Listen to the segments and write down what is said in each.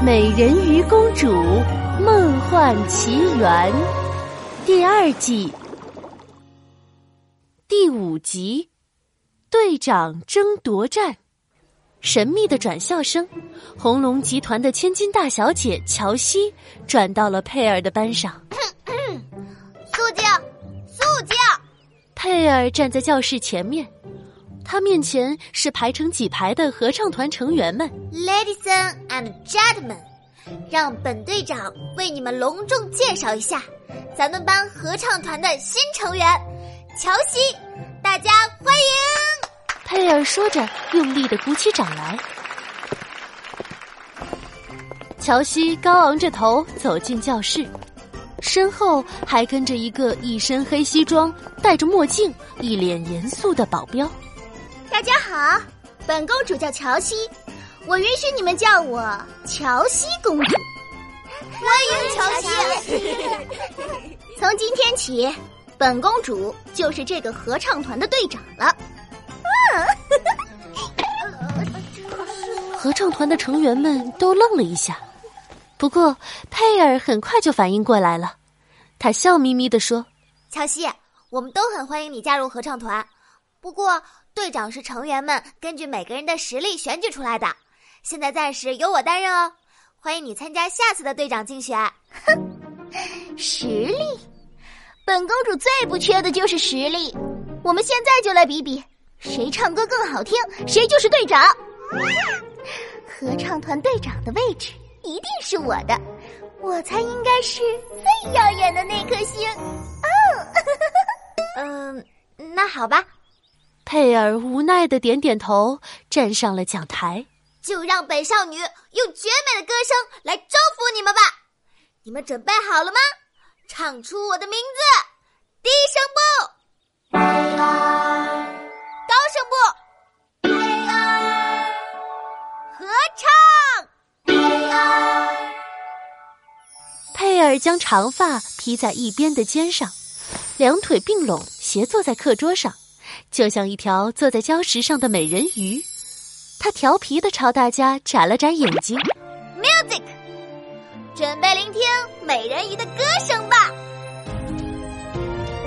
美人鱼公主梦幻奇缘》第二季第五集，队长争夺战。神秘的转校生，红龙集团的千金大小姐乔西转到了佩尔的班上。肃静，肃静！佩尔站在教室前面，他面前是排成几排的合唱团成员们。Ladies and gentlemen， 让本队长为你们隆重介绍一下咱们班合唱团的新成员乔西，大家欢迎！佩尔说着，用力地鼓起掌来。乔西高昂着头走进教室，身后还跟着一个一身黑西装、戴着墨镜、一脸严肃的保镖。大家好，本公主叫乔西，我允许你们叫我乔西公主。欢迎乔西！从今天起，本公主就是这个合唱团的队长了。合唱团的成员们都愣了一下，不过佩尔很快就反应过来了，他笑眯眯地说：乔西，我们都很欢迎你加入合唱团，不过队长是成员们根据每个人的实力选举出来的，现在暂时由我担任哦，欢迎你参加下次的队长竞选。实力，本公主最不缺的就是实力，我们现在就来比比谁唱歌更好听，谁就是队长。合唱团队长的位置一定是我的，我猜应该是最耀眼的那颗星。那好吧。佩尔无奈地点点头，站上了讲台。就让北少女用绝美的歌声来征服你们吧！你们准备好了吗？唱出我的名字，低声部，高声部。合唱。佩尔将长发披在一边的肩上，两腿并拢，斜坐在课桌上，就像一条坐在礁石上的美人鱼。他调皮地朝大家眨了眨眼睛。Music， 准备聆听美人鱼的歌声吧。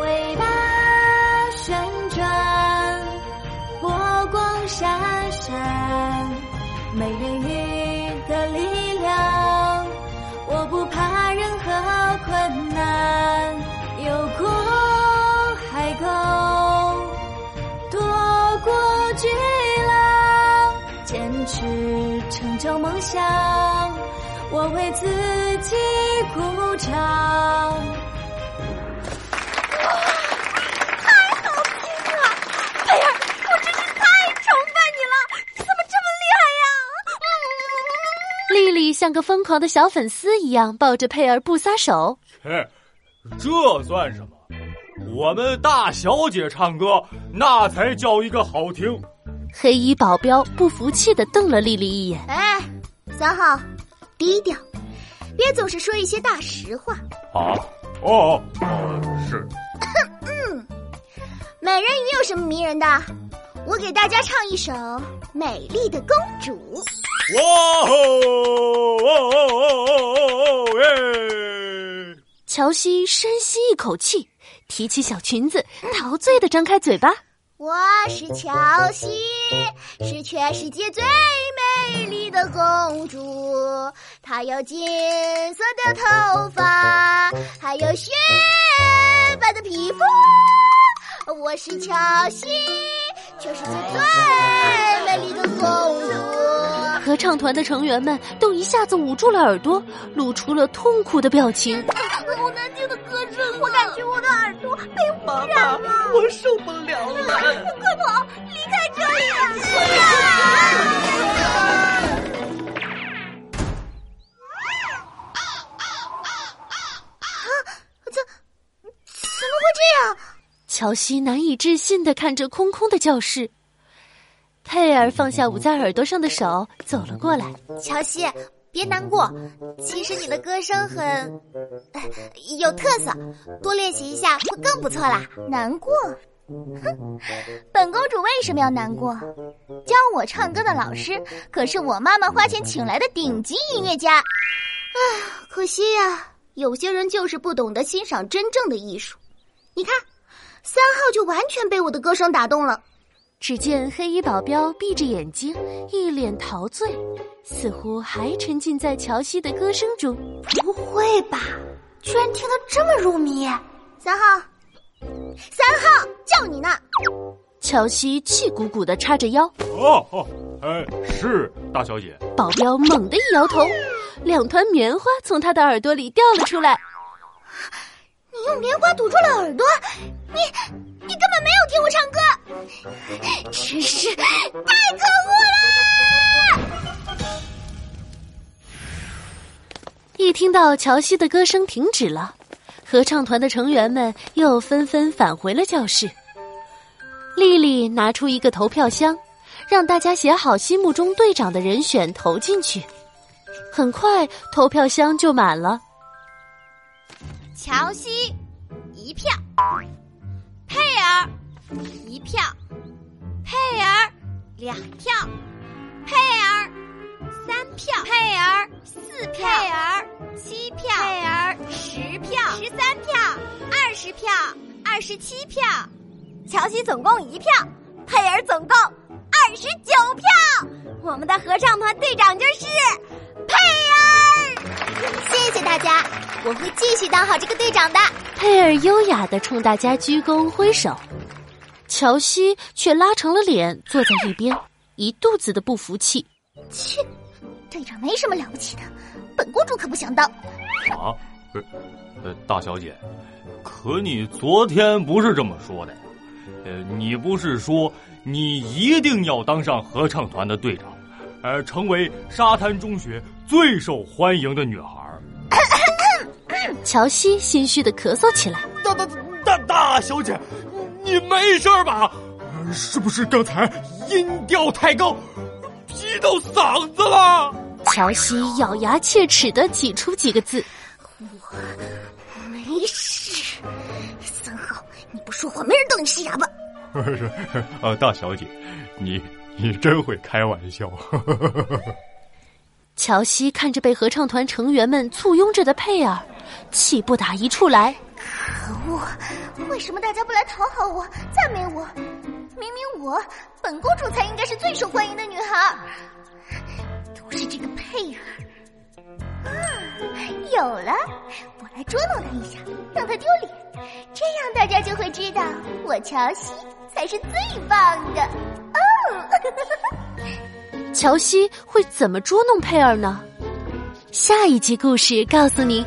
尾巴旋转，波光闪闪。美人鱼的力量，我不怕任何困难，游过海沟，躲过巨浪，坚持成就梦想，我为自己鼓掌。太好听了，贝尔，我真是太崇拜你了，你怎么这么厉害呀？丽丽像个疯狂的小粉丝一样抱着佩儿不撒手。切，这算什么？我们大小姐唱歌，那才叫一个好听。黑衣保镖不服气地瞪了丽丽一眼。哎，三号，低调，别总是说一些大实话。啊，是。美人鱼有什么迷人的？我给大家唱一首《美丽的公主》。哇哦！耶！乔西深吸一口气，提起小裙子，陶醉地张开嘴巴。我是乔西，是全世界最美丽的公主。她有金色的头发，还有雪白的皮肤。我是乔西，全世界最美丽的公主。合唱团的成员们都一下子捂住了耳朵，露出了痛苦的表情。好难听的歌声，我感觉我的耳朵被污染了。妈妈，我受不了了！快跑，离开这里！怎么会这样？乔西难以置信地看着空空的教室。佩尔放下捂在耳朵上的手，走了过来。乔西，别难过，其实你的歌声很有特色，多练习一下会更不错啦。难过？哼，本公主为什么要难过？教我唱歌的老师可是我妈妈花钱请来的顶级音乐家。啊，可惜呀，有些人就是不懂得欣赏真正的艺术。你看，3号就完全被我的歌声打动了。只见黑衣保镖闭着眼睛，一脸陶醉，似乎还沉浸在乔西的歌声中。不会吧，居然听得这么入迷。3号，叫你呢。乔西气鼓鼓地叉着腰。是大小姐。保镖猛地一摇头，两团棉花从他的耳朵里掉了出来。你用棉花堵住了耳朵？你根本没有听我唱歌，真是太可恶了！一听到乔西的歌声停止了，合唱团的成员们又纷纷返回了教室。丽丽拿出一个投票箱，让大家写好心目中队长的人选投进去。很快，投票箱就满了。乔西1票，佩尔1票，佩尔2票，佩尔3票，佩尔4票，佩尔7票，佩尔10票，13票，20票，27票。乔西总共1票，佩尔总共29票。我们的合唱团队长就是佩尔。谢谢大家，我会继续当好这个队长的。佩尔优雅地冲大家鞠躬挥手，乔西却拉成了脸坐在一边，一肚子的不服气。切，队长没什么了不起的，本公主可不想当。大小姐，可你昨天不是这么说的。你不是说你一定要当上合唱团的队长，成为沙滩中学最受欢迎的女孩。乔西心虚地咳嗽起来。大小姐，你没事吧？是不是刚才音调太高，劈到嗓子了？乔西咬牙切齿地挤出几个字：我没事。3号，你不说话，没人当你是哑巴。大小姐，你真会开玩笑。乔西看着被合唱团成员们簇拥着的佩尔，气不打一处来。可恶，为什么大家不来讨好我、赞美我？明明我本公主才应该是最受欢迎的女孩，都是这个佩尔。有了，我来捉弄她一下，让她丢脸，这样大家就会知道我乔西才是最棒的。乔西会怎么捉弄佩尔呢？下一集故事告诉你。